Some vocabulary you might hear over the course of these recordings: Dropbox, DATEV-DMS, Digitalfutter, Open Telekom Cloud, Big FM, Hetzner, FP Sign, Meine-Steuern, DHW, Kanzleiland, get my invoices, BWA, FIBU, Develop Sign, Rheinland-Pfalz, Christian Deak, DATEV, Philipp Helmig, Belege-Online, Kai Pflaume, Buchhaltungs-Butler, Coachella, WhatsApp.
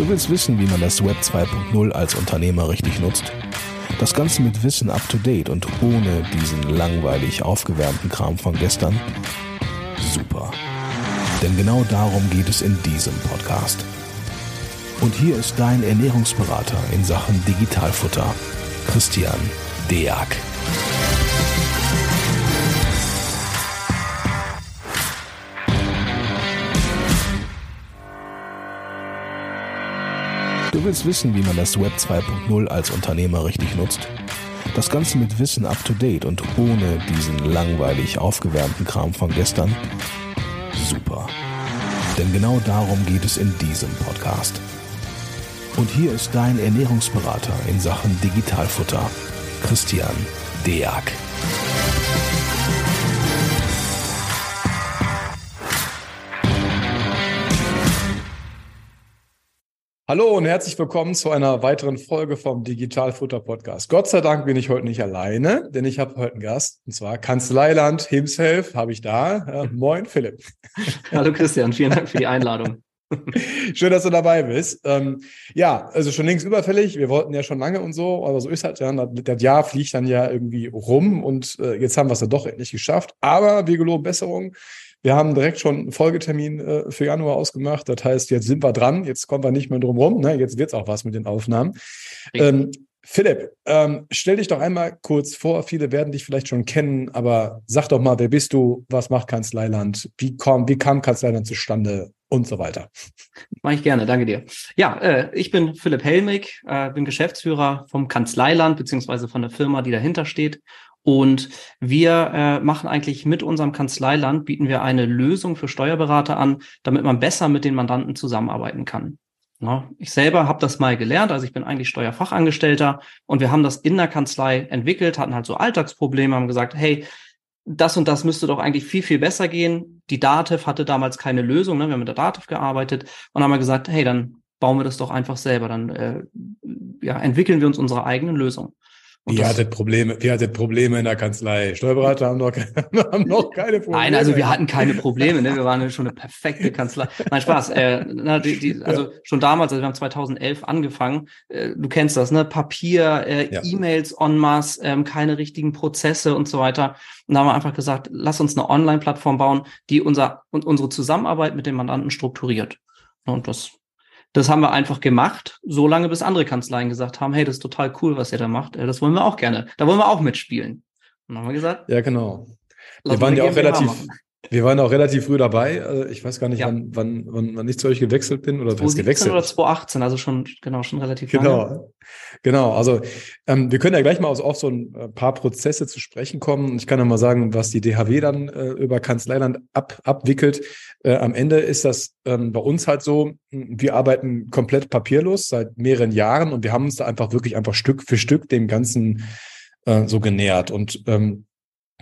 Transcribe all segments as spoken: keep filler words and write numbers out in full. Du willst wissen, wie man das Web zwei Punkt null als Unternehmer richtig nutzt? Das Ganze mit Wissen up-to-date und ohne diesen langweilig aufgewärmten Kram von gestern? Super. Denn genau darum geht es in diesem Podcast. Und hier ist dein Ernährungsberater in Sachen Digitalfutter, Christian Deak. Du willst wissen, wie man das Web zwei Punkt null als Unternehmer richtig nutzt? Das Ganze mit Wissen up-to-date und ohne diesen langweilig aufgewärmten Kram von gestern? Super. Denn genau darum geht es in diesem Podcast. Und hier ist dein Ernährungsberater in Sachen Digitalfutter, Christian Deak. Hallo und herzlich willkommen zu einer weiteren Folge vom Digitalfutter-Podcast. Gott sei Dank bin ich heute nicht alleine, denn ich habe heute einen Gast, und zwar Kanzleiland himself habe ich da. Äh, moin, Philipp. Hallo Christian, vielen Dank für die Einladung. Schön, dass du dabei bist. Ähm, ja, also schon längst überfällig. Wir wollten ja schon lange und so, aber so ist halt ja. Das Jahr fliegt dann ja irgendwie rum und äh, jetzt haben wir es ja doch endlich geschafft. Aber wir geloben Besserung. Wir haben direkt schon einen Folgetermin äh, für Januar ausgemacht. Das heißt, jetzt sind wir dran. Jetzt kommen wir nicht mehr drum rum. Ne? Jetzt wird's auch was mit den Aufnahmen. Ähm, Philipp, ähm, stell dich doch einmal kurz vor. Viele werden dich vielleicht schon kennen, aber sag doch mal, wer bist du? Was macht Kanzleiland? Wie kam, wie kam Kanzleiland zustande? Und so weiter. Mache ich gerne, danke dir. Ja, äh, ich bin Philipp Helmig, äh, bin Geschäftsführer vom Kanzleiland beziehungsweise von der Firma, die dahinter steht. Und wir äh, machen eigentlich mit unserem Kanzleiland, bieten wir eine Lösung für Steuerberater an, damit man besser mit den Mandanten zusammenarbeiten kann. Ja, ich selber habe das mal gelernt, also ich bin eigentlich Steuerfachangestellter und wir haben das in der Kanzlei entwickelt, hatten halt so Alltagsprobleme, haben gesagt, hey, das und das müsste doch eigentlich viel, viel besser gehen. Die DATEV hatte damals keine Lösung, ne? Wir haben mit der DATEV gearbeitet und haben gesagt, hey, dann bauen wir das doch einfach selber, dann äh, ja, entwickeln wir uns unsere eigenen Lösungen. Und ihr, das, hattet Probleme, ihr hattet Probleme in der Kanzlei. Steuerberater haben noch, haben noch keine Probleme. Nein, also wir hatten keine Probleme. Ne? Wir waren schon eine perfekte Kanzlei. Nein, Spaß. Äh, na, die, die, also schon damals, also wir haben zweitausendelf angefangen. Äh, du kennst das, ne? Papier, äh, ja. E-Mails en masse, äh, keine richtigen Prozesse und so weiter. Und da haben wir einfach gesagt, lass uns eine Online-Plattform bauen, die unser und unsere Zusammenarbeit mit dem Mandanten strukturiert. Und das... Das haben wir einfach gemacht, so lange, bis andere Kanzleien gesagt haben, hey, das ist total cool, was ihr da macht, das wollen wir auch gerne, da wollen wir auch mitspielen. Und dann haben wir gesagt, ja, genau. Wir waren ja auch relativ, wir waren auch relativ früh dabei, also ich weiß gar nicht, ja. wann, wann, wann, wann ich zu euch gewechselt bin oder was gewechselt. Oder zweitausendachtzehn, also schon, genau, schon relativ lange. Genau, genau. Also ähm, wir können ja gleich mal auf so ein paar Prozesse zu sprechen kommen. Ich kann ja mal sagen, was die D H W dann äh, über Kanzleiland ab, abwickelt. Äh, am Ende ist das ähm, bei uns halt so, wir arbeiten komplett papierlos seit mehreren Jahren und wir haben uns da einfach wirklich einfach Stück für Stück dem Ganzen äh, so genähert. Und ähm,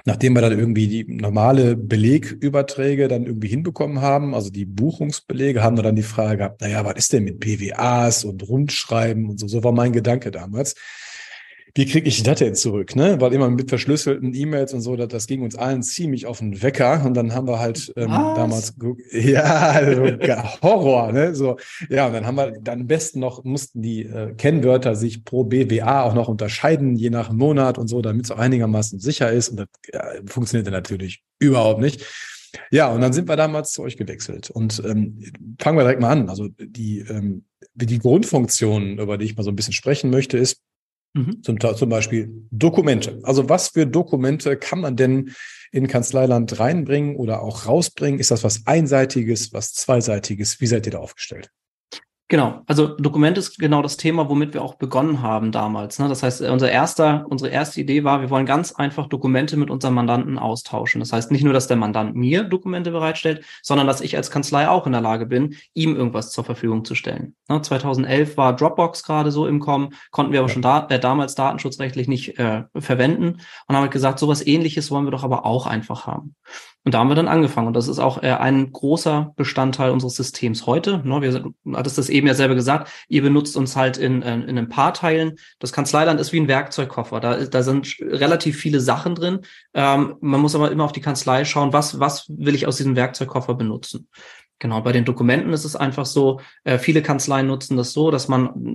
nachdem wir dann irgendwie die normale Belegüberträge dann irgendwie hinbekommen haben, also die Buchungsbelege, haben wir dann die Frage gehabt, naja, was ist denn mit P W As und Rundschreiben und so, so war mein Gedanke damals. Wie kriege ich das denn zurück, ne? Weil immer mit verschlüsselten E-Mails und so, das, das ging uns allen ziemlich auf den Wecker. Und dann haben wir halt ähm, damals geguckt, ja, also, Horror, ne? So, ja, und dann haben wir dann am besten noch, mussten die äh, Kennwörter sich pro B W A auch noch unterscheiden, je nach Monat und so, damit es auch einigermaßen sicher ist. Und das ja, funktionierte natürlich überhaupt nicht. Ja, und dann sind wir damals zu euch gewechselt. Und ähm, fangen wir direkt mal an. Also die, ähm, die Grundfunktion, über die ich mal so ein bisschen sprechen möchte, ist, Mhm. Zum, zum Beispiel Dokumente. Also was für Dokumente kann man denn in Kanzleiland reinbringen oder auch rausbringen? Ist das was Einseitiges, was Zweiseitiges? Wie seid ihr da aufgestellt? Genau, also Dokument ist genau das Thema, womit wir auch begonnen haben damals. Ne? Das heißt, unser erster, unsere erste Idee war, wir wollen ganz einfach Dokumente mit unserem Mandanten austauschen. Das heißt nicht nur, dass der Mandant mir Dokumente bereitstellt, sondern dass ich als Kanzlei auch in der Lage bin, ihm irgendwas zur Verfügung zu stellen. Ne? zweitausendelf war Dropbox gerade so im Kommen, konnten wir aber ja. schon da, äh, damals datenschutzrechtlich nicht äh, verwenden und haben gesagt, sowas Ähnliches wollen wir doch aber auch einfach haben. Und da haben wir dann angefangen. Und das ist auch äh, ein großer Bestandteil unseres Systems heute. Ne? Wir sind, hattest das eben ja selber gesagt, ihr benutzt uns halt in, in, in ein paar Teilen. Das Kanzleiland ist wie ein Werkzeugkoffer. Da, da sind relativ viele Sachen drin. Ähm, man muss aber immer auf die Kanzlei schauen, was, was will ich aus diesem Werkzeugkoffer benutzen. Genau, bei den Dokumenten ist es einfach so, äh, viele Kanzleien nutzen das so, dass man mh,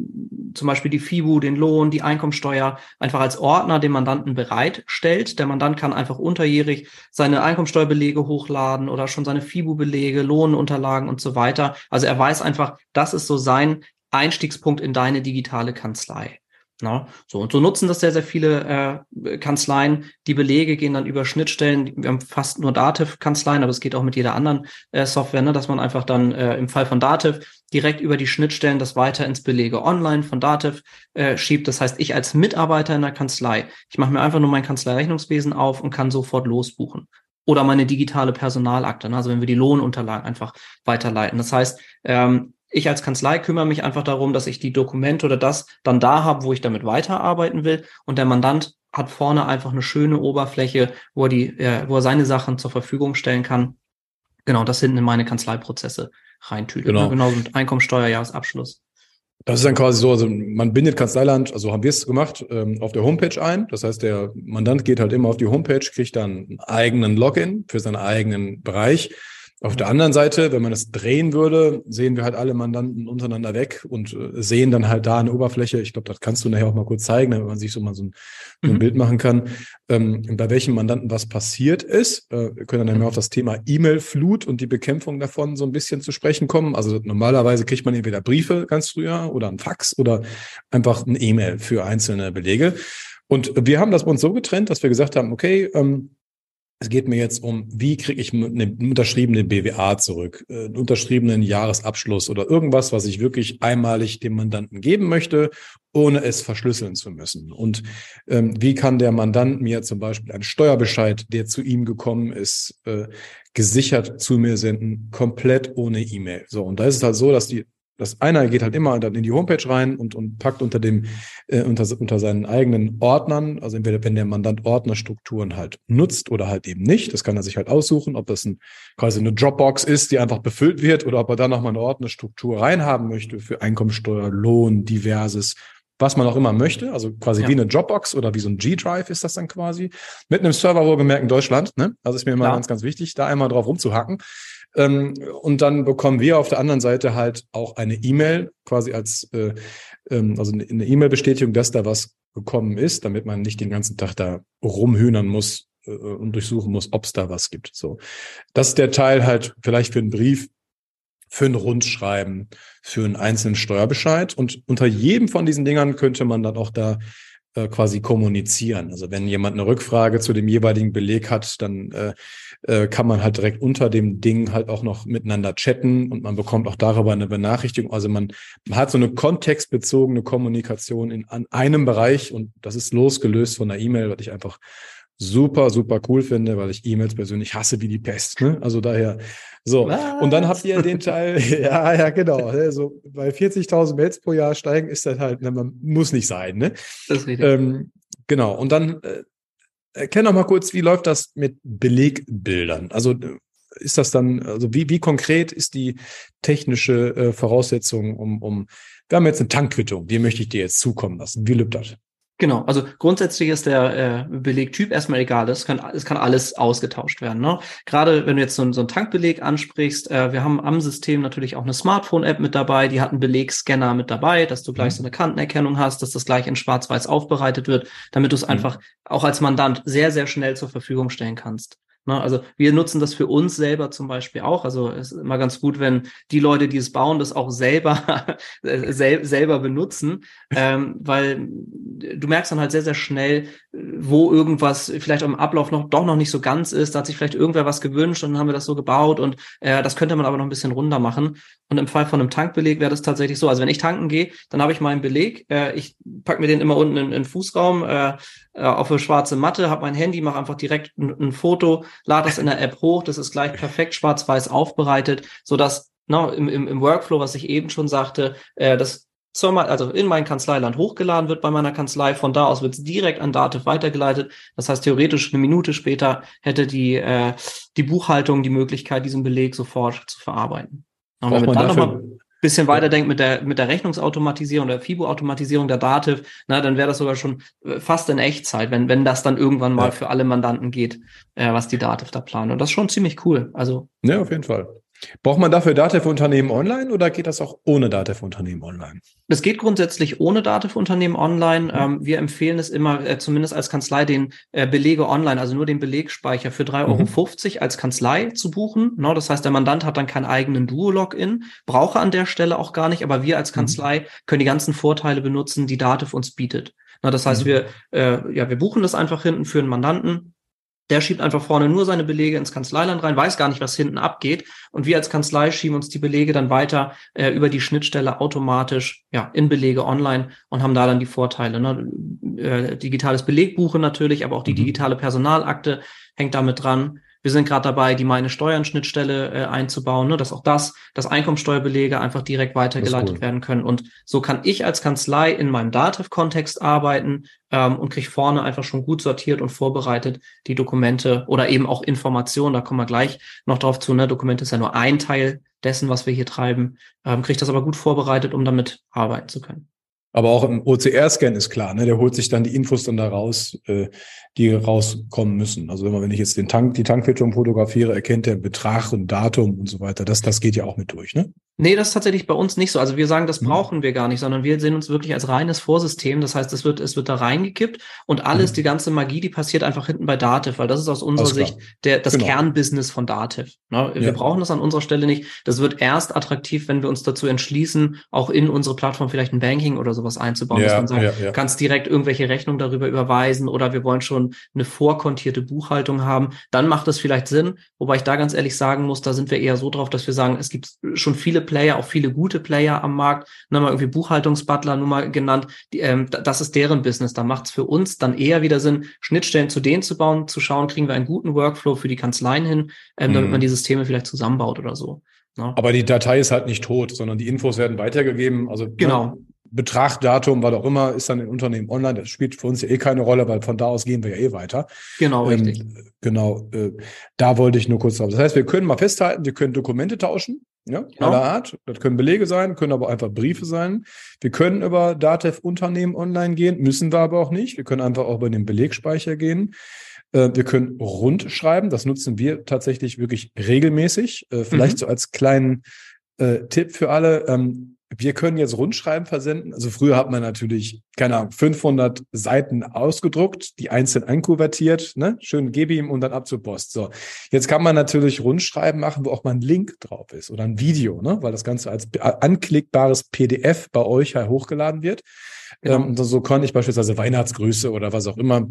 zum Beispiel die F I B U, den Lohn, die Einkommensteuer einfach als Ordner dem Mandanten bereitstellt. Der Mandant kann einfach unterjährig seine Einkommensteuerbelege hochladen oder schon seine F I B U-Belege, Lohnunterlagen und so weiter. Also er weiß einfach, das ist so sein Einstiegspunkt in deine digitale Kanzlei. Na, so, und so nutzen das sehr, sehr viele äh, Kanzleien. Die Belege gehen dann über Schnittstellen. Wir haben fast nur DATEV-Kanzleien, aber es geht auch mit jeder anderen äh, Software, ne, dass man einfach dann äh, im Fall von DATEV direkt über die Schnittstellen das weiter ins Belege-Online von DATEV äh, schiebt. Das heißt, ich als Mitarbeiter in der Kanzlei, ich mache mir einfach nur mein Kanzleirechnungswesen auf und kann sofort losbuchen. Oder meine digitale Personalakte, ne, also wenn wir die Lohnunterlagen einfach weiterleiten. Das heißt, ähm, ich als Kanzlei kümmere mich einfach darum, dass ich die Dokumente oder das dann da habe, wo ich damit weiterarbeiten will. Und der Mandant hat vorne einfach eine schöne Oberfläche, wo er, die, äh, wo er seine Sachen zur Verfügung stellen kann. Genau, das hinten in meine Kanzleiprozesse reintüte. Genau. Genauso mit Einkommensteuer, Jahresabschluss. Das ist dann quasi so, also man bindet Kanzleiland, also haben wir es gemacht, ähm, auf der Homepage ein. Das heißt, der Mandant geht halt immer auf die Homepage, kriegt dann einen eigenen Login für seinen eigenen Bereich. Auf der anderen Seite, wenn man das drehen würde, sehen wir halt alle Mandanten untereinander weg und sehen dann halt da eine Oberfläche. Ich glaube, das kannst du nachher auch mal kurz zeigen, damit man sich so mal so ein, so ein mhm. Bild machen kann, ähm, bei welchen Mandanten was passiert ist. Äh, wir können dann mehr auf das Thema E-Mail-Flut und die Bekämpfung davon so ein bisschen zu sprechen kommen. Also normalerweise kriegt man entweder Briefe ganz früher oder ein Fax oder einfach ein E-Mail für einzelne Belege. Und wir haben das bei uns so getrennt, dass wir gesagt haben, okay, ähm, es geht mir jetzt um, wie kriege ich eine unterschriebene B W A zurück, einen unterschriebenen Jahresabschluss oder irgendwas, was ich wirklich einmalig dem Mandanten geben möchte, ohne es verschlüsseln zu müssen. Und ähm, wie kann der Mandant mir zum Beispiel einen Steuerbescheid, der zu ihm gekommen ist, äh, gesichert zu mir senden, komplett ohne E-Mail. So, und da ist es halt so, dass die Das einer geht halt immer in die Homepage rein und, und packt unter dem äh, unter, unter seinen eigenen Ordnern, also entweder wenn der Mandant Ordnerstrukturen halt nutzt oder halt eben nicht, das kann er sich halt aussuchen, ob das ein, quasi eine Dropbox ist, die einfach befüllt wird oder ob er da nochmal eine Ordnerstruktur reinhaben möchte für Einkommensteuer, Lohn, diverses, was man auch immer möchte, also quasi ja. wie eine Dropbox oder wie so ein G-Drive ist das dann quasi, mit einem Server wohlgemerkt in Deutschland, ne? Also ist mir immer ja. ganz, ganz wichtig, da einmal drauf rumzuhacken. Und dann bekommen wir auf der anderen Seite halt auch eine E-Mail, quasi als, äh, also eine E-Mail-Bestätigung, dass da was gekommen ist, damit man nicht den ganzen Tag da rumhühnern muss äh, und durchsuchen muss, ob es da was gibt. So, das ist der Teil halt vielleicht für einen Brief, für ein Rundschreiben, für einen einzelnen Steuerbescheid. Und unter jedem von diesen Dingern könnte man dann auch da quasi kommunizieren. Also wenn jemand eine Rückfrage zu dem jeweiligen Beleg hat, dann äh, äh, kann man halt direkt unter dem Ding halt auch noch miteinander chatten und man bekommt auch darüber eine Benachrichtigung. Also man, man hat so eine kontextbezogene Kommunikation in an einem Bereich und das ist losgelöst von der E-Mail, was ich einfach super, super cool finde, weil ich E-Mails persönlich hasse wie die Pest. Ne? Also daher so. Was? Und dann habt ihr den Teil, ja, ja, genau. Also bei vierzigtausend Mails pro Jahr steigen ist das halt, na, man muss nicht sein. Ne? Das ist richtig. Ähm, genau. Und dann äh, erklär noch mal kurz, wie läuft das mit Belegbildern? Also ist das dann, also wie, wie konkret ist die technische äh, Voraussetzung, um, um, wir haben jetzt eine Tankquittung, die möchte ich dir jetzt zukommen lassen. Wie läuft das? Genau, also grundsätzlich ist der äh, Belegtyp erstmal egal, es kann, es kann alles ausgetauscht werden. Ne? Gerade wenn du jetzt so, so einen Tankbeleg ansprichst, äh, wir haben am System natürlich auch eine Smartphone-App mit dabei, die hat einen Belegscanner mit dabei, dass du gleich so eine Kantenerkennung hast, dass das gleich in schwarz-weiß aufbereitet wird, damit du es mhm. einfach auch als Mandant sehr, sehr schnell zur Verfügung stellen kannst. Ne, also wir nutzen das für uns selber zum Beispiel auch. Also es ist immer ganz gut, wenn die Leute, die es bauen, das auch selber sel- selber benutzen, ähm, weil du merkst dann halt sehr, sehr schnell, wo irgendwas vielleicht am Ablauf noch doch noch nicht so ganz ist. Da hat sich vielleicht irgendwer was gewünscht und dann haben wir das so gebaut und äh, das könnte man aber noch ein bisschen runder machen. Und im Fall von einem Tankbeleg wäre das tatsächlich so. Also wenn ich tanken gehe, dann habe ich meinen Beleg. Äh, ich packe mir den immer unten in den Fußraum äh, auf eine schwarze Matte, habe mein Handy, mache einfach direkt ein, ein Foto, lade das in der App hoch, das ist gleich perfekt schwarz-weiß aufbereitet, sodass na, im, im, im Workflow, was ich eben schon sagte, äh, das zur, also in mein Kanzleiland hochgeladen wird bei meiner Kanzlei, von da aus wird es direkt an DATEV weitergeleitet. Das heißt, theoretisch eine Minute später hätte die, äh, die Buchhaltung die Möglichkeit, diesen Beleg sofort zu verarbeiten. Und wenn wir dann nochmal ein bisschen weiterdenken mit der, mit der Rechnungsautomatisierung, der F I B O-Automatisierung, der DATEV, na, dann wäre das sogar schon fast in Echtzeit, wenn, wenn das dann irgendwann mal ja. für alle Mandanten geht, äh, was die DATEV da planen. Und das ist schon ziemlich cool. Also, ja, auf jeden Fall. Braucht man dafür DATEV für Unternehmen online oder geht das auch ohne DATEV für Unternehmen online? Das geht grundsätzlich ohne DATEV für Unternehmen online. Ja. Ähm, wir empfehlen es immer, äh, zumindest als Kanzlei, den äh, Belege-Online, also nur den Belegspeicher für drei Euro fünfzig mhm. als Kanzlei zu buchen. No, das heißt, der Mandant hat dann keinen eigenen Duo-Login, brauche an der Stelle auch gar nicht, aber wir als Kanzlei mhm. können die ganzen Vorteile benutzen, die DATEV uns bietet. Na, das heißt, mhm. wir, äh, ja, wir buchen das einfach hinten für einen Mandanten. Der schiebt einfach vorne nur seine Belege ins Kanzleiland rein, weiß gar nicht, was hinten abgeht. Und wir als Kanzlei schieben uns die Belege dann weiter äh, über die Schnittstelle automatisch ja, in Belege online und haben da dann die Vorteile. Ne? Äh, digitales Belegbuchen natürlich, aber auch die mhm. digitale Personalakte hängt damit dran. Wir sind gerade dabei, die Meine-Steuern-Schnittstelle äh, einzubauen, ne? dass auch das, dass Einkommensteuerbelege einfach direkt weitergeleitet cool. werden können. Und so kann ich als Kanzlei in meinem DATEV-Kontext arbeiten ähm, und kriege vorne einfach schon gut sortiert und vorbereitet die Dokumente oder eben auch Informationen. Da kommen wir gleich noch drauf zu. Ne? Dokumente ist ja nur ein Teil dessen, was wir hier treiben. Ähm, kriege das aber gut vorbereitet, um damit arbeiten zu können. Aber auch im O C R-Scan ist klar, ne? Der holt sich dann die Infos dann da raus, äh, die rauskommen müssen. Also wenn man, wenn ich jetzt den Tank, die Tankquittung fotografiere, erkennt der Betrag und Datum und so weiter. Das, das geht ja auch mit durch, ne? Nee, das ist tatsächlich bei uns nicht so. Also wir sagen, das brauchen mhm. wir gar nicht, sondern wir sehen uns wirklich als reines Vorsystem. Das heißt, es wird, es wird da reingekippt und alles, mhm. die ganze Magie, die passiert einfach hinten bei DATEV, weil das ist aus unserer Sicht der, das genau. Kernbusiness von DATEV. Ne? Wir ja. brauchen das an unserer Stelle nicht. Das wird erst attraktiv, wenn wir uns dazu entschließen, auch in unsere Plattform vielleicht ein Banking oder sowas einzubauen. Ja, dass man sagt, ja, ja. du kannst direkt irgendwelche Rechnungen darüber überweisen oder wir wollen schon eine vorkontierte Buchhaltung haben. Dann macht das vielleicht Sinn. Wobei ich da ganz ehrlich sagen muss, da sind wir eher so drauf, dass wir sagen, es gibt schon viele Player, auch viele gute Player am Markt, nochmal irgendwie Buchhaltungs-Butler, nur mal genannt, die, ähm, das ist deren Business. Da macht es für uns dann eher wieder Sinn, Schnittstellen zu denen zu bauen, zu schauen, kriegen wir einen guten Workflow für die Kanzleien hin, ähm, mhm. damit man die Systeme vielleicht zusammenbaut oder so. Ja. Aber die Datei ist halt nicht tot, sondern die Infos werden weitergegeben. Also genau. Ne, Betrag, Datum, was auch immer, ist dann im Unternehmen online. Das spielt für uns ja eh keine Rolle, weil von da aus gehen wir ja eh weiter. Genau, ähm, richtig. Genau, äh, da wollte ich nur kurz drauf. Das heißt, wir können mal festhalten, wir können Dokumente tauschen. Ja, genau. Aller Art. Das können Belege sein, können aber einfach Briefe sein. Wir können über DATEV Unternehmen online gehen, müssen wir aber auch nicht. Wir können einfach auch über den Belegspeicher gehen. Äh, wir können rundschreiben. Das nutzen wir tatsächlich wirklich regelmäßig. Äh, vielleicht mhm. so als kleinen äh, Tipp für alle. Ähm, wir können jetzt Rundschreiben versenden. Also früher hat man natürlich, keine Ahnung, fünfhundert Seiten ausgedruckt, die einzeln einkuvertiert, ne? Schön gebe ihm und dann ab zur Post. So, jetzt kann man natürlich Rundschreiben machen, wo auch mal ein Link drauf ist oder ein Video, ne? Weil das Ganze als anklickbares P D F bei euch hochgeladen wird. Genau. Ähm, so kann ich beispielsweise Weihnachtsgrüße oder was auch immer,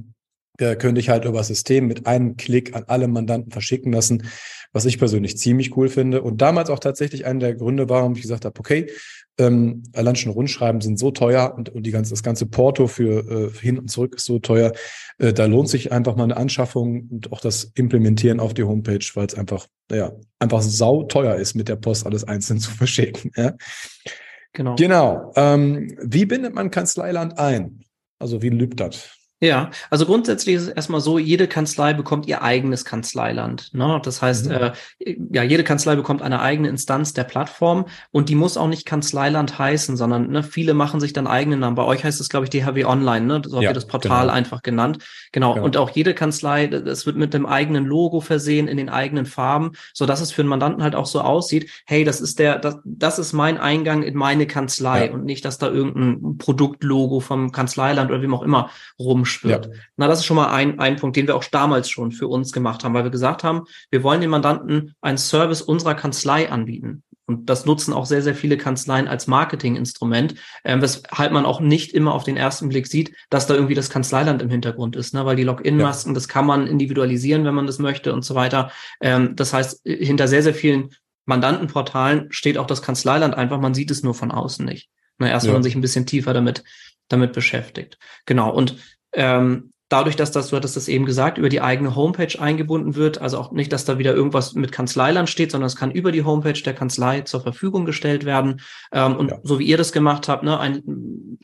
äh, könnte ich halt über das System mit einem Klick an alle Mandanten verschicken lassen, was ich persönlich ziemlich cool finde. Und damals auch tatsächlich einer der Gründe war, warum ich gesagt habe, okay, Ähm, allein schon Rundschreiben sind so teuer und, und die ganze, das ganze Porto für äh, hin und zurück ist so teuer. Äh, da lohnt sich einfach mal eine Anschaffung und auch das Implementieren auf die Homepage, weil es einfach, naja, einfach sau teuer ist, mit der Post alles einzeln zu verschicken. Ja? Genau. Genau. Ähm, wie bindet man Kanzleiland ein? Also wie lübt das? Ja, also grundsätzlich ist es erstmal so, jede Kanzlei bekommt ihr eigenes Kanzleiland. Ne? Das heißt, mhm. äh, ja, jede Kanzlei bekommt eine eigene Instanz der Plattform und die muss auch nicht Kanzleiland heißen, sondern ne, viele machen sich dann eigene Namen. Bei euch heißt es, glaube ich, D H W Online, ne? So habt ja, ihr das Portal genau. einfach genannt. Genau. genau. Und auch jede Kanzlei, das wird mit dem eigenen Logo versehen, in den eigenen Farben, so dass es für den Mandanten halt auch so aussieht, hey, das ist der, das, das ist mein Eingang in meine Kanzlei ja. und nicht, dass da irgendein Produktlogo vom Kanzleiland oder wem auch immer rumsteht. Wird. Ja. Na, das ist schon mal ein, ein Punkt, den wir auch damals schon für uns gemacht haben, weil wir gesagt haben, wir wollen den Mandanten einen Service unserer Kanzlei anbieten. Und das nutzen auch sehr, sehr viele Kanzleien als Marketinginstrument, äh, weshalb man auch nicht immer auf den ersten Blick sieht, dass da irgendwie das Kanzleiland im Hintergrund ist, ne? Weil die Login-Masken, ja. das kann man individualisieren, wenn man das möchte und so weiter. Ähm, das heißt, hinter sehr, sehr vielen Mandantenportalen steht auch das Kanzleiland einfach, man sieht es nur von außen nicht. Na, erst ja. wenn man sich ein bisschen tiefer damit, damit beschäftigt. Genau, und Ähm, dadurch, dass das, du hattest das eben gesagt, über die eigene Homepage eingebunden wird, also auch nicht, dass da wieder irgendwas mit Kanzleiland steht, sondern es kann über die Homepage der Kanzlei zur Verfügung gestellt werden. Ähm, und ja. so wie ihr das gemacht habt, ne, ein,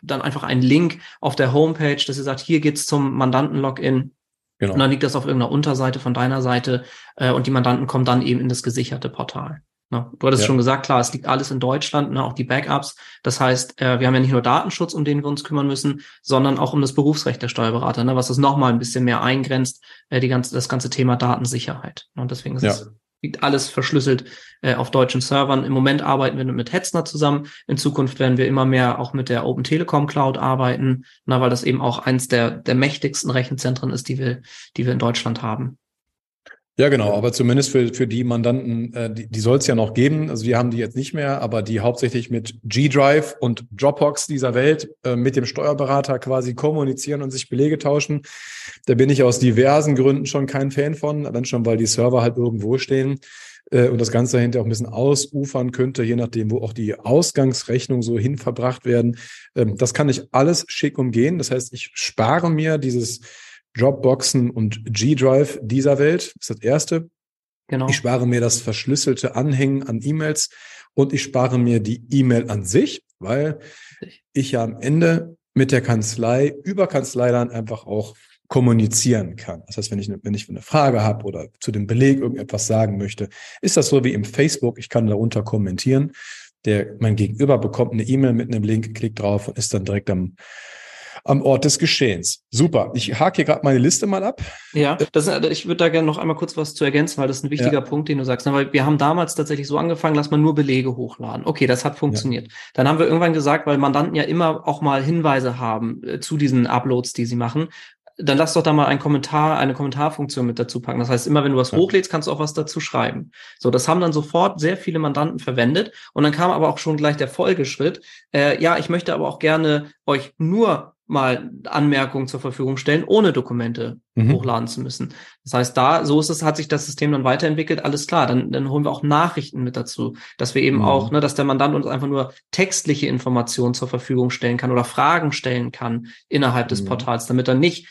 dann einfach ein Link auf der Homepage, dass ihr sagt, hier geht's zum Mandanten-Login. Genau. Und dann liegt das auf irgendeiner Unterseite von deiner Seite äh, und die Mandanten kommen dann eben in das gesicherte Portal. Na, du hattest ja. schon gesagt, klar, es liegt alles in Deutschland, ne, auch die Backups. Das heißt, äh, wir haben ja nicht nur Datenschutz, um den wir uns kümmern müssen, sondern auch um das Berufsrecht der Steuerberater, ne, was das nochmal ein bisschen mehr eingrenzt, äh, die ganze, das ganze Thema Datensicherheit. Ne, und deswegen ist ja. es liegt alles verschlüsselt äh, auf deutschen Servern. Im Moment arbeiten wir mit Hetzner zusammen. In Zukunft werden wir immer mehr auch mit der Open Telekom Cloud arbeiten, na, weil das eben auch eins der, der mächtigsten Rechenzentren ist, die wir, die wir in Deutschland haben. Ja, genau, aber zumindest für, für die Mandanten, äh, die, die soll es ja noch geben, also wir haben die jetzt nicht mehr, aber die hauptsächlich mit G-Drive und Dropbox dieser Welt äh, mit dem Steuerberater quasi kommunizieren und sich Belege tauschen. Da bin ich aus diversen Gründen schon kein Fan von, wenn schon, weil die Server halt irgendwo stehen äh, und das Ganze dahinter auch ein bisschen ausufern könnte, je nachdem, wo auch die Ausgangsrechnung so hin verbracht werden. Ähm, das kann ich alles schick umgehen, das heißt, ich spare mir dieses Dropboxen und G-Drive dieser Welt, ist das erste. Genau. Ich spare mir das verschlüsselte Anhängen an E-Mails und ich spare mir die E-Mail an sich, weil ich ja am Ende mit der Kanzlei über Kanzleiland einfach auch kommunizieren kann. Das heißt, wenn ich, wenn ich eine Frage habe oder zu dem Beleg irgendetwas sagen möchte, ist das so wie im Facebook, ich kann darunter kommentieren. Der, mein Gegenüber bekommt eine E-Mail mit einem Link, klickt drauf und ist dann direkt am Am Ort des Geschehens. Super. Ich hake hier gerade meine Liste mal ab. Ja, das, ich würde da gerne noch einmal kurz was zu ergänzen, weil das ist ein wichtiger ja. Punkt, den du sagst. Weil wir haben damals tatsächlich so angefangen, lass mal nur Belege hochladen. Okay, das hat funktioniert. Ja. Dann haben wir irgendwann gesagt, weil Mandanten ja immer auch mal Hinweise haben äh, zu diesen Uploads, die sie machen, dann lass doch da mal einen Kommentar, eine Kommentarfunktion mit dazu packen. Das heißt, immer wenn du was ja. hochlädst, kannst du auch was dazu schreiben. So, das haben dann sofort sehr viele Mandanten verwendet. Und dann kam aber auch schon gleich der Folgeschritt. Äh, ja, ich möchte aber auch gerne euch nur mal Anmerkungen zur Verfügung stellen, ohne Dokumente mhm. hochladen zu müssen. Das heißt, da, so ist es, hat sich das System dann weiterentwickelt, alles klar, dann, dann holen wir auch Nachrichten mit dazu, dass wir eben mhm. auch, ne, dass der Mandant uns einfach nur textliche Informationen zur Verfügung stellen kann oder Fragen stellen kann innerhalb des mhm. Portals, damit er nicht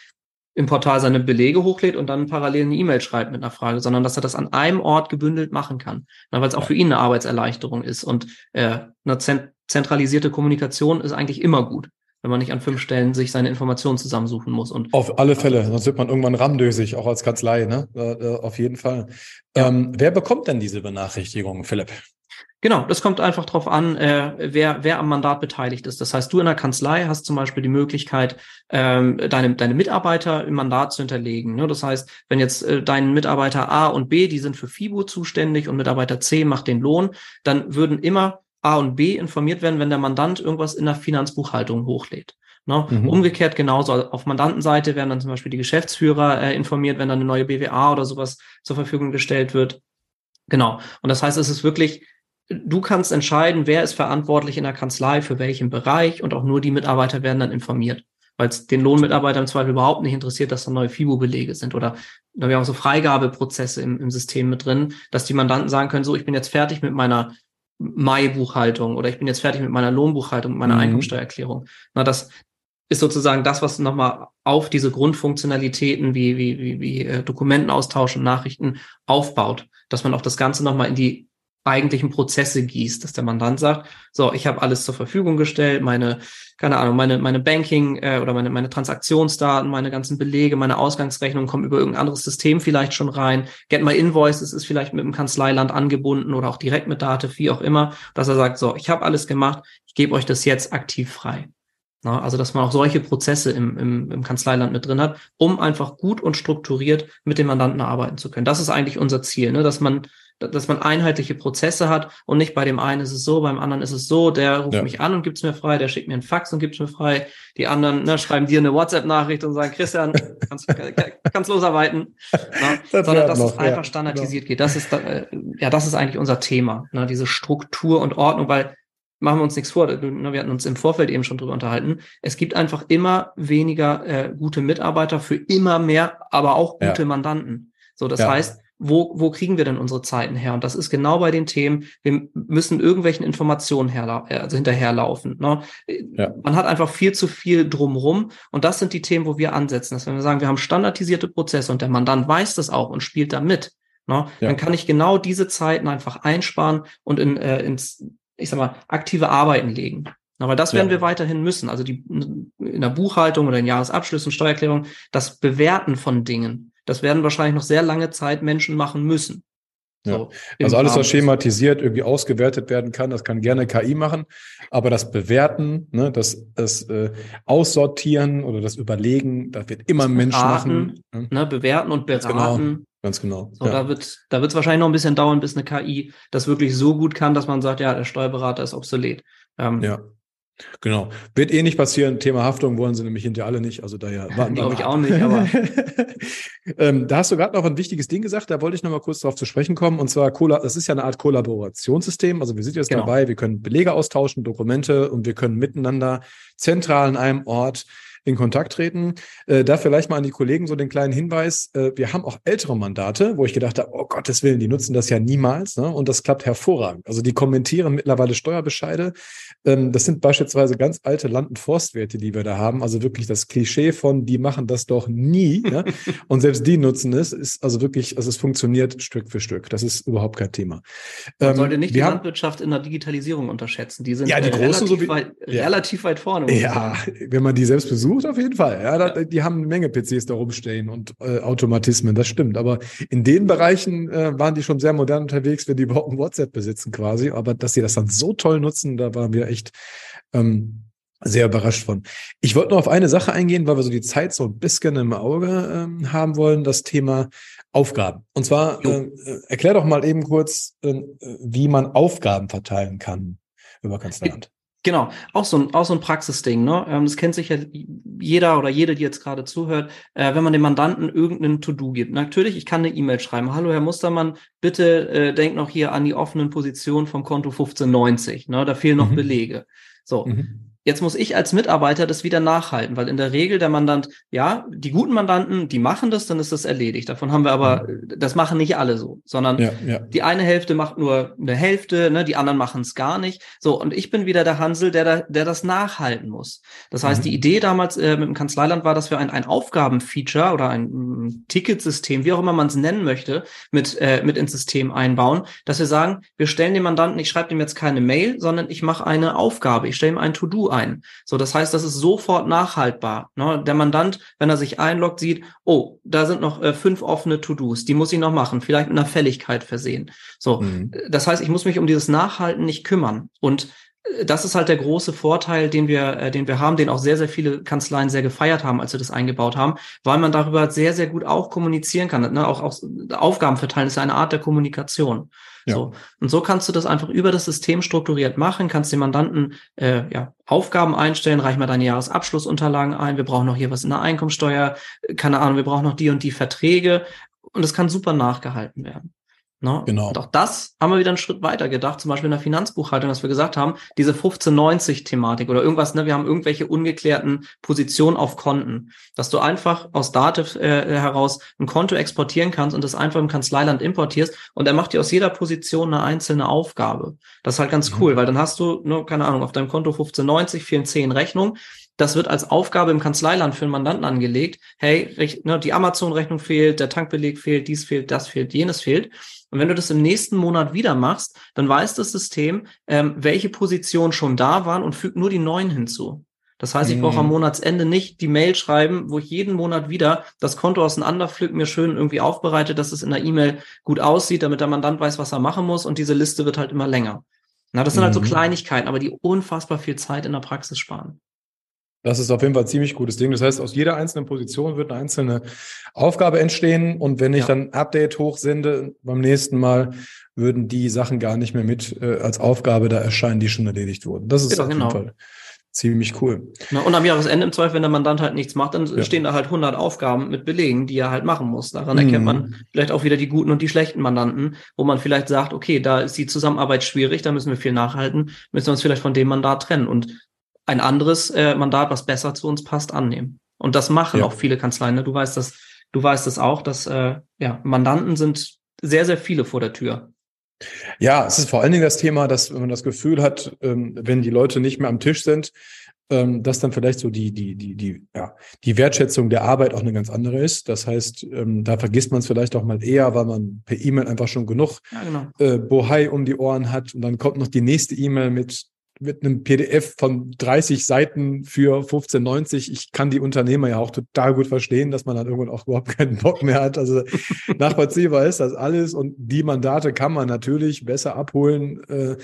im Portal seine Belege hochlädt und dann parallel eine E-Mail schreibt mit einer Frage, sondern dass er das an einem Ort gebündelt machen kann, weil es auch ja. für ihn eine Arbeitserleichterung ist. Und äh, eine zent- zentralisierte Kommunikation ist eigentlich immer gut, wenn man nicht an fünf Stellen sich seine Informationen zusammensuchen muss. Und auf alle Fälle, sonst wird man irgendwann ramdösig, auch als Kanzlei, ne? Äh, auf jeden Fall. Ja. Ähm, wer bekommt denn diese Benachrichtigungen, Philipp? Genau, das kommt einfach drauf an, äh, wer wer am Mandat beteiligt ist. Das heißt, du in der Kanzlei hast zum Beispiel die Möglichkeit, ähm, deine deine Mitarbeiter im Mandat zu hinterlegen. Ne? Das heißt, wenn jetzt äh, dein Mitarbeiter A und B, die sind für FIBO zuständig und Mitarbeiter C macht den Lohn, dann würden immer A und B informiert werden, wenn der Mandant irgendwas in der Finanzbuchhaltung hochlädt. Ne? Mhm. Umgekehrt genauso. Auf Mandantenseite werden dann zum Beispiel die Geschäftsführer äh, informiert, wenn dann eine neue B W A oder sowas zur Verfügung gestellt wird. Genau. Und das heißt, es ist wirklich, du kannst entscheiden, wer ist verantwortlich in der Kanzlei für welchen Bereich und auch nur die Mitarbeiter werden dann informiert, weil es den Lohnmitarbeiter im Zweifel überhaupt nicht interessiert, dass da neue FIBO-Belege sind oder da haben wir auch so Freigabeprozesse im, im System mit drin, dass die Mandanten sagen können, so, ich bin jetzt fertig mit meiner Mai-Buchhaltung oder ich bin jetzt fertig mit meiner Lohnbuchhaltung, mit meiner mhm. Einkommensteuererklärung. Na, das ist sozusagen das, was nochmal auf diese Grundfunktionalitäten wie, wie, wie, wie Dokumentenaustausch und Nachrichten aufbaut, dass man auch das Ganze nochmal in die eigentlichen Prozesse gießt, dass der Mandant sagt, so, ich habe alles zur Verfügung gestellt, meine, keine Ahnung, meine, meine Banking äh, oder meine, meine Transaktionsdaten, meine ganzen Belege, meine Ausgangsrechnungen kommen über irgendein anderes System vielleicht schon rein. Get my invoices ist vielleicht mit dem Kanzleiland angebunden oder auch direkt mit DATEV, wie auch immer, dass er sagt, so, ich habe alles gemacht, ich gebe euch das jetzt aktiv frei. Na, also, dass man auch solche Prozesse im, im, im Kanzleiland mit drin hat, um einfach gut und strukturiert mit dem Mandanten arbeiten zu können. Das ist eigentlich unser Ziel, ne, dass man dass man einheitliche Prozesse hat und nicht bei dem einen ist es so, beim anderen ist es so, der ruft ja. mich an und gibt's mir frei, der schickt mir einen Fax und gibt's mir frei, die anderen ne, schreiben dir eine WhatsApp-Nachricht und sagen, Christian, kannst, kannst losarbeiten, ne? Das sondern dass noch, es einfach ja. standardisiert ja. geht. Das ist, ja, das ist eigentlich unser Thema, ne? Diese Struktur und Ordnung, weil machen wir uns nichts vor, wir hatten uns im Vorfeld eben schon drüber unterhalten, es gibt einfach immer weniger äh, gute Mitarbeiter für immer mehr, aber auch gute ja. Mandanten. So, das ja. heißt, Wo, wo kriegen wir denn unsere Zeiten her? Und das ist genau bei den Themen, wir müssen irgendwelchen Informationen herla- also hinterherlaufen. Ne? Ja. Man hat einfach viel zu viel drumrum. Und das sind die Themen, wo wir ansetzen. Dass wenn wir sagen, wir haben standardisierte Prozesse und der Mandant weiß das auch und spielt da mit, ne? Ja. Dann kann ich genau diese Zeiten einfach einsparen und in, äh, ins, ich sag mal, aktive Arbeiten legen. Na, weil das werden ja. wir weiterhin müssen. Also die in der Buchhaltung oder in Jahresabschlüssen, Steuererklärung, das Bewerten von Dingen. Das werden wahrscheinlich noch sehr lange Zeit Menschen machen müssen. So, ja. Also alles, was schematisiert, irgendwie ausgewertet werden kann, das kann gerne K I machen. Aber das Bewerten, ne, das, das äh, Aussortieren oder das Überlegen, das wird immer das Mensch machen. Ne, bewerten und beraten. Genau. Ganz genau. So, ja. Da wird es da wird's wahrscheinlich noch ein bisschen dauern, bis eine K I das wirklich so gut kann, dass man sagt, ja, der Steuerberater ist obsolet. Ähm, ja, genau. Wird eh nicht passieren. Thema Haftung wollen sie nämlich hinterher alle nicht. Also daher warten wir. Glaube ich auch nicht, aber... ähm, da hast du gerade noch ein wichtiges Ding gesagt, da wollte ich noch mal kurz drauf zu sprechen kommen. Und zwar, das ist ja eine Art Kollaborationssystem. Also wir sind jetzt genau. dabei, wir können Belege austauschen, Dokumente und wir können miteinander zentral an einem Ort in Kontakt treten. Äh, da vielleicht mal an die Kollegen so den kleinen Hinweis, äh, wir haben auch ältere Mandate, wo ich gedacht habe, oh Gottes Willen, die nutzen das ja niemals, ne? Und das klappt hervorragend. Also die kommentieren mittlerweile Steuerbescheide. Ähm, das sind beispielsweise ganz alte Land- und Forstwerte, die wir da haben. Also wirklich das Klischee von, die machen das doch nie. Ne? Und selbst die nutzen es, ist also wirklich, also es funktioniert Stück für Stück. Das ist überhaupt kein Thema. Man ähm, sollte nicht die haben, Landwirtschaft in der Digitalisierung unterschätzen. Die sind ja, die äh, großen, relativ, so wie, weit, ja. relativ weit vorne. Ja, wenn man die selbst besucht, auf jeden Fall. Ja, da, die haben eine Menge P Cs da rumstehen und äh, Automatismen, das stimmt. Aber in den Bereichen äh, waren die schon sehr modern unterwegs, wenn die überhaupt ein WhatsApp besitzen quasi. Aber dass sie das dann so toll nutzen, da waren wir echt ähm, sehr überrascht von. Ich wollte noch auf eine Sache eingehen, weil wir so die Zeit so ein bisschen im Auge ähm, haben wollen, das Thema Aufgaben. Und zwar, äh, erklär doch mal eben kurz, äh, wie man Aufgaben verteilen kann über Kanzleiland. Genau, auch so ein, auch so ein Praxisding, ne? Das kennt sicher jeder oder jede, die jetzt gerade zuhört, wenn man dem Mandanten irgendein To-Do gibt. Natürlich, ich kann eine E-Mail schreiben. Hallo, Herr Mustermann, bitte äh, denkt noch hier an die offenen Positionen vom Konto fünfzehn neunzig. Ne? Da fehlen noch mhm. Belege. So. Mhm. Jetzt muss ich als Mitarbeiter das wieder nachhalten, weil in der Regel der Mandant, ja, die guten Mandanten, die machen das, dann ist das erledigt. Davon haben wir aber, das machen nicht alle so, sondern ja, ja. die eine Hälfte macht nur eine Hälfte, ne, die anderen machen es gar nicht. So, und ich bin wieder der Hansel, der, da, der das nachhalten muss. Das heißt, mhm. die Idee damals äh, mit dem Kanzleiland war, dass wir ein, ein Aufgabenfeature oder ein m, Ticketsystem, wie auch immer man es nennen möchte, mit, äh, mit ins System einbauen, dass wir sagen, wir stellen dem Mandanten, ich schreibe dem jetzt keine Mail, sondern ich mache eine Aufgabe, ich stelle ihm ein To-Do ein. Ein. So, das heißt, das ist sofort nachhaltbar. Ne? Der Mandant, wenn er sich einloggt, sieht, oh, da sind noch äh, fünf offene To-Dos, die muss ich noch machen, vielleicht mit einer Fälligkeit versehen. So, mhm. das heißt, ich muss mich um dieses Nachhalten nicht kümmern. Und äh, das ist halt der große Vorteil, den wir, äh, den wir haben, den auch sehr, sehr viele Kanzleien sehr gefeiert haben, als wir das eingebaut haben, weil man darüber sehr, sehr gut auch kommunizieren kann. Ne? Auch, auch Aufgaben verteilen ist eine Art der Kommunikation. Ja. So. Und so kannst du das einfach über das System strukturiert machen, kannst den Mandanten äh, ja, Aufgaben einstellen, reich mal deine Jahresabschlussunterlagen ein, wir brauchen noch hier was in der Einkommensteuer, keine Ahnung, wir brauchen noch die und die Verträge und das kann super nachgehalten werden. Ne? Genau. Und auch das haben wir wieder einen Schritt weiter gedacht, zum Beispiel in der Finanzbuchhaltung, dass wir gesagt haben, diese fünfzehn neunzig-Thematik oder irgendwas, ne, wir haben irgendwelche ungeklärten Positionen auf Konten, dass du einfach aus DATEV äh, heraus ein Konto exportieren kannst und das einfach im Kanzleiland importierst und er macht dir aus jeder Position eine einzelne Aufgabe. Das ist halt ganz mhm. cool, weil dann hast du, ne, keine Ahnung, auf deinem Konto fünfzehn neunzig, fehlen zehn Rechnungen. Das wird als Aufgabe im Kanzleiland für den Mandanten angelegt. Hey, ne, die Amazon-Rechnung fehlt, der Tankbeleg fehlt, dies fehlt, das fehlt, jenes fehlt. Und wenn du das im nächsten Monat wieder machst, dann weiß das System, ähm, welche Positionen schon da waren und fügt nur die neuen hinzu. Das heißt, ich brauche am Monatsende nicht die Mail schreiben, wo ich jeden Monat wieder das Konto auseinanderpflücke, mir schön irgendwie aufbereite, dass es in der E-Mail gut aussieht, damit der Mandant weiß, was er machen muss. Und diese Liste wird halt immer länger. Na, das sind halt so Kleinigkeiten, aber die unfassbar viel Zeit in der Praxis sparen. Das ist auf jeden Fall ein ziemlich gutes Ding. Das heißt, aus jeder einzelnen Position wird eine einzelne Aufgabe entstehen. Und wenn ich ja. dann ein Update hochsende, beim nächsten Mal würden die Sachen gar nicht mehr mit äh, als Aufgabe da erscheinen, die schon erledigt wurden. Das ist ja, auf genau. jeden Fall ziemlich cool. Na, und am Jahresende im Zweifel, wenn der Mandant halt nichts macht, dann ja. stehen da halt hundert Aufgaben mit Belegen, die er halt machen muss. Daran erkennt mhm. man vielleicht auch wieder die guten und die schlechten Mandanten, wo man vielleicht sagt, okay, da ist die Zusammenarbeit schwierig, da müssen wir viel nachhalten, müssen wir uns vielleicht von dem Mandat trennen und ein anderes äh, Mandat, was besser zu uns passt, annehmen. Und das machen ja. auch viele Kanzleien. Ne? Du weißt das, du weißt das auch, dass äh, ja, Mandanten sind sehr, sehr viele vor der Tür. Ja, es ist vor allen Dingen das Thema, dass wenn man das Gefühl hat, ähm, wenn die Leute nicht mehr am Tisch sind, ähm, dass dann vielleicht so die die die die ja die Wertschätzung der Arbeit auch eine ganz andere ist. Das heißt, ähm, da vergisst man es vielleicht auch mal eher, weil man per E-Mail einfach schon genug ja, genau. äh, Bohai um die Ohren hat und dann kommt noch die nächste E-Mail mit mit einem P D F von dreißig Seiten für fünfzehn neunzig. Ich kann die Unternehmer ja auch total gut verstehen, dass man dann irgendwann auch überhaupt keinen Bock mehr hat. Also nachvollziehbar ist das alles und die Mandate kann man natürlich besser abholen, äh,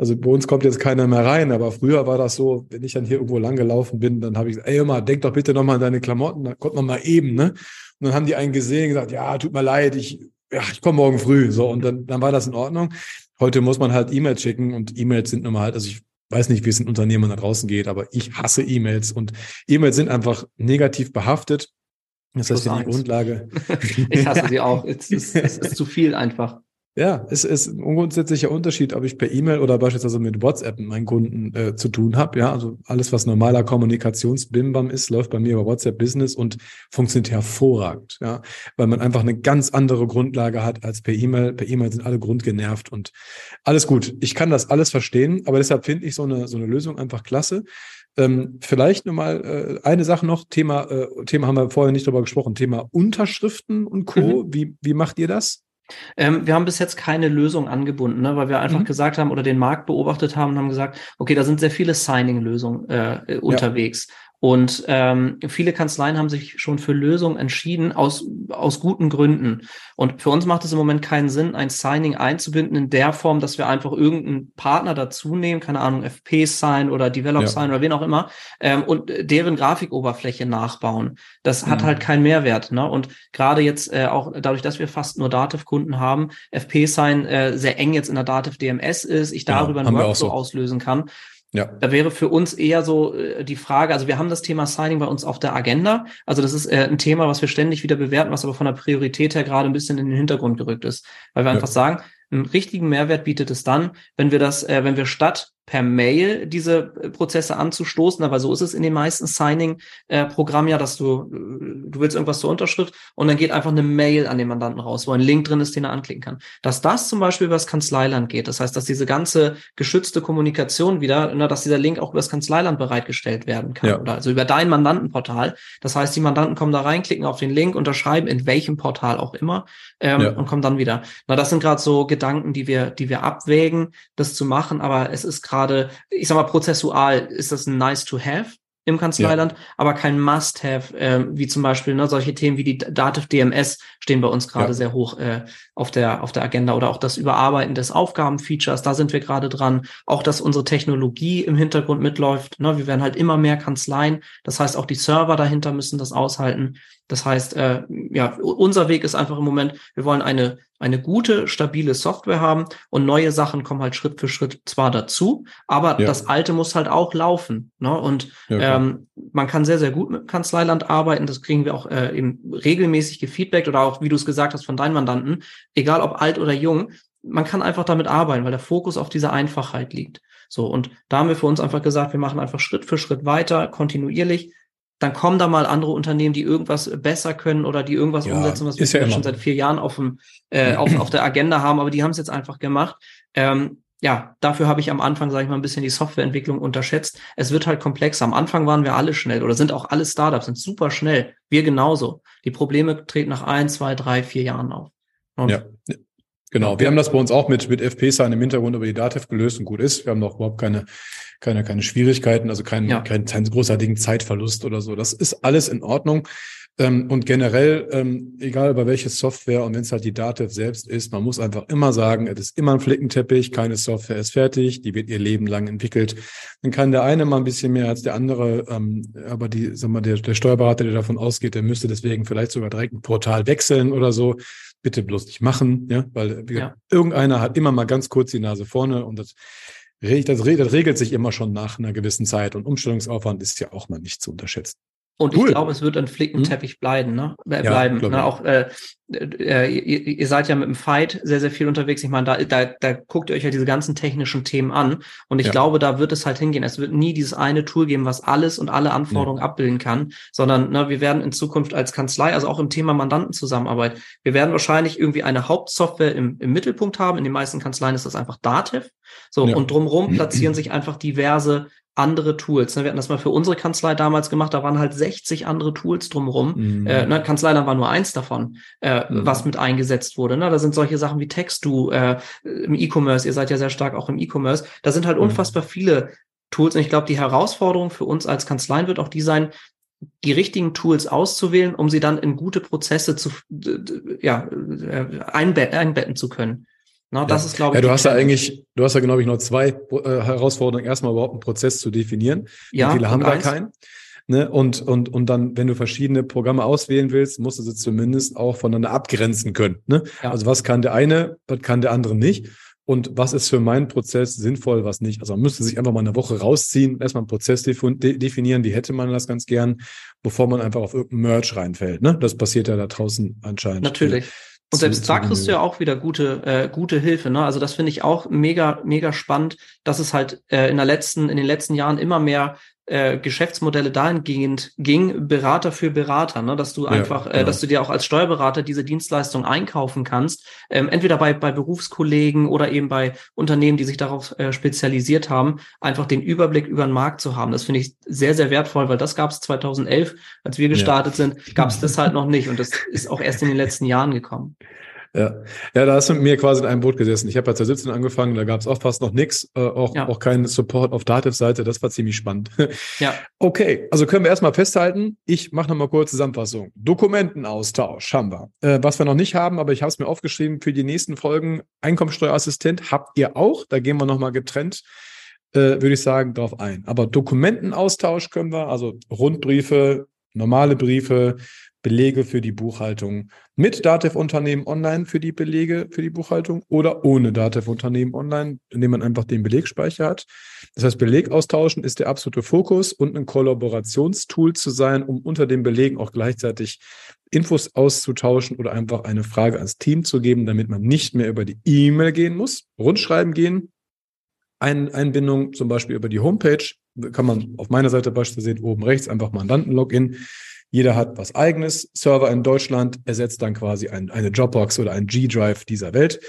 Also bei uns kommt jetzt keiner mehr rein, aber früher war das so, wenn ich dann hier irgendwo langgelaufen bin, dann habe ich gesagt, ey, hör mal, denk doch bitte nochmal an deine Klamotten, da kommt man mal eben, ne? Und dann haben die einen gesehen und gesagt, ja, tut mir leid, ich, ja, ich komme morgen früh, so, und dann, dann war das in Ordnung. Heute muss man halt E-Mails schicken und E-Mails sind normal, also ich weiß nicht, wie es in Unternehmen da draußen geht, aber ich hasse E-Mails und E-Mails sind einfach negativ behaftet. Das heißt, die Grundlage. Ich hasse sie auch. Es ist, es ist zu viel einfach. Ja, es ist ein grundsätzlicher Unterschied, ob ich per E-Mail oder beispielsweise mit WhatsApp mit meinen Kunden äh, zu tun habe. Ja, also alles, was normaler Kommunikations-Bimbam ist, läuft bei mir über WhatsApp-Business und funktioniert hervorragend. Ja, weil man einfach eine ganz andere Grundlage hat als per E-Mail. Per E-Mail sind alle grundgenervt und alles gut. Ich kann das alles verstehen, aber deshalb finde ich so eine, so eine Lösung einfach klasse. Ähm, vielleicht nochmal äh, eine Sache noch, Thema, äh, Thema haben wir vorher nicht drüber gesprochen, Thema Unterschriften und Co. Mhm. Wie, wie macht ihr das? Ähm, wir haben bis jetzt keine Lösung angebunden, ne, weil wir einfach mhm. gesagt haben oder den Markt beobachtet haben und haben gesagt, okay, da sind sehr viele Signing-Lösungen äh, unterwegs. Ja. Und ähm, viele Kanzleien haben sich schon für Lösungen entschieden, aus aus guten Gründen. Und für uns macht es im Moment keinen Sinn, ein Signing einzubinden in der Form, dass wir einfach irgendeinen Partner dazu nehmen, keine Ahnung, F P Sign oder Develop Sign ja. oder wen auch immer, ähm, und deren Grafikoberfläche nachbauen. Das hat mhm. halt keinen Mehrwert, ne? Und gerade jetzt äh, auch dadurch, dass wir fast nur DATEV-Kunden haben, F P Sign äh, sehr eng jetzt in der DATEV-D M S ist, ich darüber ja, einen Workflow so. auslösen kann. Ja. Da wäre für uns eher so äh, die Frage, also wir haben das Thema Signing bei uns auf der Agenda, also das ist äh, ein Thema, was wir ständig wieder bewerten, was aber von der Priorität her gerade ein bisschen in den Hintergrund gerückt ist, weil wir ja. einfach sagen, einen richtigen Mehrwert bietet es dann, wenn wir das, äh, wenn wir statt per Mail diese Prozesse anzustoßen, aber so ist es in den meisten Signing-Programmen ja, dass du, du willst irgendwas zur Unterschrift und dann geht einfach eine Mail an den Mandanten raus, wo ein Link drin ist, den er anklicken kann. Dass das zum Beispiel über das Kanzleiland geht, das heißt, dass diese ganze geschützte Kommunikation wieder, na, dass dieser Link auch über das Kanzleiland bereitgestellt werden kann, ja. oder also über dein Mandantenportal. Das heißt, die Mandanten kommen da rein, klicken auf den Link, unterschreiben, in welchem Portal auch immer, ähm, ja. und kommen dann wieder. Na, das sind gerade so Gedanken, die wir, die wir abwägen, das zu machen, aber es ist gerade Gerade, ich sag mal, prozessual ist das ein nice to have im Kanzleiland, ja. aber kein must have, äh, wie zum Beispiel, ne, solche Themen wie die DATEV-D M S stehen bei uns gerade ja. sehr hoch äh, auf der auf der Agenda, oder auch das Überarbeiten des Aufgabenfeatures, da sind wir gerade dran, auch dass unsere Technologie im Hintergrund mitläuft, ne, wir werden halt immer mehr Kanzleien, das heißt auch die Server dahinter müssen das aushalten, das heißt, äh, ja, unser Weg ist einfach im Moment, wir wollen eine eine gute, stabile Software haben und neue Sachen kommen halt Schritt für Schritt zwar dazu, aber ja. das Alte muss halt auch laufen, ne? Und ja, ähm, man kann sehr, sehr gut mit Kanzleiland arbeiten, das kriegen wir auch äh, eben regelmäßig gefeedbackt oder auch, wie du es gesagt hast, von deinen Mandanten, egal ob alt oder jung, man kann einfach damit arbeiten, weil der Fokus auf diese Einfachheit liegt. So, und da haben wir für uns einfach gesagt, wir machen einfach Schritt für Schritt weiter, kontinuierlich. Dann kommen da mal andere Unternehmen, die irgendwas besser können oder die irgendwas ja, umsetzen, was wir ja schon seit vier Jahren auf, dem, äh, auf, auf der Agenda haben, aber die haben es jetzt einfach gemacht. Ähm, ja, dafür habe ich am Anfang, sage ich mal, ein bisschen die Softwareentwicklung unterschätzt. Es wird halt komplexer. Am Anfang waren wir alle schnell oder sind auch alle Startups, sind super schnell. Wir genauso. Die Probleme treten nach ein, zwei, drei, vier Jahren auf. Und ja. Genau, wir haben das bei uns auch mit mit F P-Sign im Hintergrund über die DATEV gelöst und gut ist. Wir haben noch überhaupt keine keine keine Schwierigkeiten, also keinen ja. keinen, keinen großartigen Zeitverlust oder so. Das ist alles in Ordnung. Und generell, egal über welche Software und wenn es halt die DATEV selbst ist, man muss einfach immer sagen, es ist immer ein Flickenteppich, keine Software ist fertig, die wird ihr Leben lang entwickelt. Dann kann der eine mal ein bisschen mehr als der andere, aber die, sag mal, der, der Steuerberater, der davon ausgeht, der müsste deswegen vielleicht sogar direkt ein Portal wechseln oder so. Bitte bloß nicht machen, ja, weil wie gesagt, ja. irgendeiner hat immer mal ganz kurz die Nase vorne und das, das, das regelt sich immer schon nach einer gewissen Zeit und Umstellungsaufwand ist ja auch mal nicht zu unterschätzen. Und cool. ich glaube, es wird ein Flickenteppich hm. bleiben, ne? Äh, ja, bleiben. Ne? Auch äh, äh, ihr, ihr seid ja mit dem Fight sehr, sehr viel unterwegs. Ich meine, da, da, da guckt ihr euch ja diese ganzen technischen Themen an. Und ich ja. glaube, da wird es halt hingehen. Es wird nie dieses eine Tool geben, was alles und alle Anforderungen ja. abbilden kann, sondern ne, wir werden in Zukunft als Kanzlei, also auch im Thema Mandantenzusammenarbeit, wir werden wahrscheinlich irgendwie eine Hauptsoftware im, im Mittelpunkt haben. In den meisten Kanzleien ist das einfach DATEV. So, ja. und drumherum platzieren sich einfach diverse andere Tools. Wir hatten das mal für unsere Kanzlei damals gemacht, da waren halt sechzig andere Tools drumherum. Mhm. Äh, ne, Kanzlei, da war nur eins davon, äh, mhm. was mit eingesetzt wurde. Ne? Da sind solche Sachen wie Text-Do äh, im E-Commerce, ihr seid ja sehr stark auch im E-Commerce, da sind halt unfassbar mhm. viele Tools und ich glaube, die Herausforderung für uns als Kanzleien wird auch die sein, die richtigen Tools auszuwählen, um sie dann in gute Prozesse zu ja, einbetten, einbetten zu können. Na, das ja. ist, glaube ich, ja, du hast ja eigentlich, du hast ja, glaube ich, nur zwei äh, Herausforderungen. Erstmal überhaupt einen Prozess zu definieren. Ja, viele haben da keinen. Ne? Und, und, und dann, wenn du verschiedene Programme auswählen willst, musst du sie zumindest auch voneinander abgrenzen können. Ne? Ja. Also was kann der eine, was kann der andere nicht? Und was ist für meinen Prozess sinnvoll, was nicht? Also man müsste sich einfach mal eine Woche rausziehen, erstmal einen Prozess definieren, wie hätte man das ganz gern, bevor man einfach auf irgendeinen Merch reinfällt. Ne? Das passiert ja da draußen anscheinend. Natürlich. Und selbst da kriegst du ja auch wieder gute äh, gute Hilfe, ne? Also das finde ich auch mega mega spannend, dass es halt äh, in der letzten in den letzten Jahren immer mehr äh, Geschäftsmodelle dahingehend ging, Berater für Berater, ne? Dass du ja, einfach, äh, genau. dass du dir auch als Steuerberater diese Dienstleistung einkaufen kannst, ähm, entweder bei bei Berufskollegen oder eben bei Unternehmen, die sich darauf äh, spezialisiert haben, einfach den Überblick über den Markt zu haben. Das finde ich sehr sehr wertvoll, weil das gab es zweitausendelf, als wir gestartet ja. sind, gab es das halt noch nicht und das ist auch erst in den letzten Jahren gekommen. Ja, ja, da hast du mit mir quasi in einem Boot gesessen. Ich habe ja zwanzig siebzehn angefangen, da gab es auch fast noch nichts, äh, auch, ja. auch keinen Support auf DATEV-Seite, das war ziemlich spannend. Ja. Okay, also können wir erstmal festhalten, ich mache nochmal kurz Zusammenfassung. Dokumentenaustausch haben wir. Äh, was wir noch nicht haben, aber ich habe es mir aufgeschrieben für die nächsten Folgen, Einkommensteuerassistent habt ihr auch, da gehen wir nochmal getrennt, äh, würde ich sagen, drauf ein. Aber Dokumentenaustausch können wir, also Rundbriefe, normale Briefe, Belege für die Buchhaltung mit DATEV-Unternehmen online für die Belege für die Buchhaltung oder ohne DATEV-Unternehmen online, indem man einfach den Belegspeicher hat. Das heißt, Beleg austauschen ist der absolute Fokus und ein Kollaborationstool zu sein, um unter den Belegen auch gleichzeitig Infos auszutauschen oder einfach eine Frage ans Team zu geben, damit man nicht mehr über die E-Mail gehen muss, Rundschreiben gehen, Ein- Einbindung zum Beispiel über die Homepage, kann man auf meiner Seite beispielsweise oben rechts einfach Mandanten-Login. Jeder hat was Eigenes. Server in Deutschland ersetzt dann quasi ein, eine Dropbox oder ein G-Drive dieser Welt.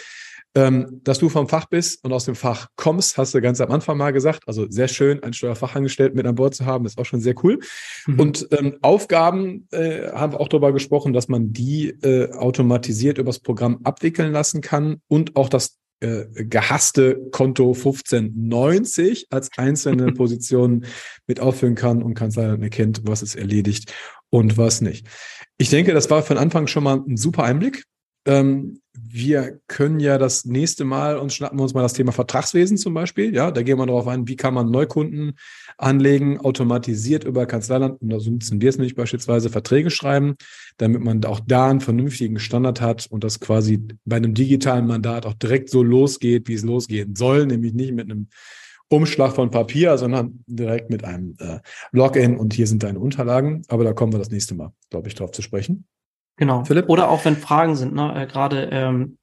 Ähm, dass du vom Fach bist und aus dem Fach kommst, hast du ganz am Anfang mal gesagt. Also sehr schön, einen Steuerfachangestellten mit an Bord zu haben, ist auch schon sehr cool. Mhm. Und ähm, Aufgaben äh, haben wir auch darüber gesprochen, dass man die äh, automatisiert übers Programm abwickeln lassen kann und auch das äh, gehasste Konto fünfzehn neunzig als einzelne Positionen mit aufführen kann und Kanzleiland erkennt, was ist erledigt und was nicht. Ich denke, das war von Anfang schon mal ein super Einblick. Ähm, wir können ja das nächste Mal, uns schnappen wir uns mal das Thema Vertragswesen zum Beispiel. Ja, da gehen wir darauf ein, wie kann man Neukunden anlegen, automatisiert über Kanzleiland, und da nutzen wir es nicht, beispielsweise Verträge schreiben, damit man auch da einen vernünftigen Standard hat und das quasi bei einem digitalen Mandat auch direkt so losgeht, wie es losgehen soll, nämlich nicht mit einem Umschlag von Papier, sondern direkt mit einem äh, Login und hier sind deine Unterlagen. Aber da kommen wir das nächste Mal, glaube ich, drauf zu sprechen. Genau. Philipp? Oder auch wenn Fragen sind, ne, äh, gerade ähm,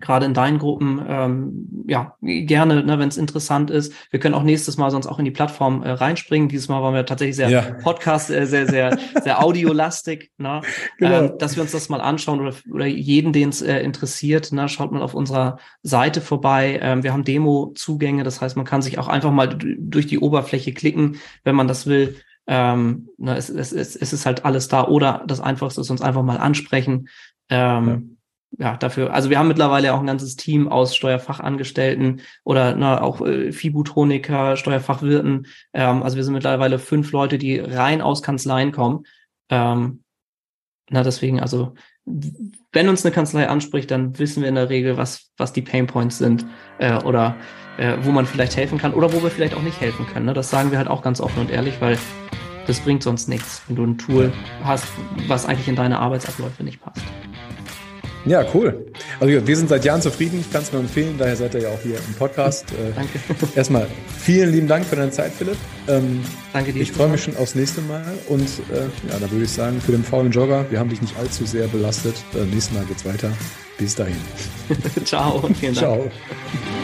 gerade in deinen Gruppen, ähm, ja, gerne, ne, wenn es interessant ist. Wir können auch nächstes Mal sonst auch in die Plattform äh, reinspringen. Dieses Mal waren wir tatsächlich sehr ja. Podcast, äh, sehr, sehr, sehr audiolastig, ne? Genau. Ähm, dass wir uns das mal anschauen oder, oder jeden, den es äh, interessiert, ne? Schaut mal auf unserer Seite vorbei. Ähm, wir haben Demo-Zugänge, das heißt, man kann sich auch einfach mal d- durch die Oberfläche klicken, wenn man das will. Ähm, na, es, es, es, es ist halt alles da. Oder das Einfachste ist, uns einfach mal ansprechen. Ähm, ja. Ja, dafür, also wir haben mittlerweile auch ein ganzes Team aus Steuerfachangestellten oder na, auch äh, Fibutroniker, Steuerfachwirten. Ähm, also wir sind mittlerweile fünf Leute, die rein aus Kanzleien kommen. Ähm, na, deswegen, also wenn uns eine Kanzlei anspricht, dann wissen wir in der Regel, was, was die Painpoints sind äh, oder äh, wo man vielleicht helfen kann oder wo wir vielleicht auch nicht helfen können. Ne? Das sagen wir halt auch ganz offen und ehrlich, weil das bringt sonst nichts, wenn du ein Tool hast, was eigentlich in deine Arbeitsabläufe nicht passt. Ja, cool. Also wir sind seit Jahren zufrieden, ich kann es nur empfehlen, daher seid ihr ja auch hier im Podcast. Danke. Erstmal vielen lieben Dank für deine Zeit, Philipp. Ähm, Danke dir. Ich freue mich schon aufs nächste Mal und äh, ja, da würde ich sagen, für den faulen Jogger, wir haben dich nicht allzu sehr belastet. Beim nächsten Mal geht's weiter. Bis dahin. Ciao und vielen Dank. Ciao.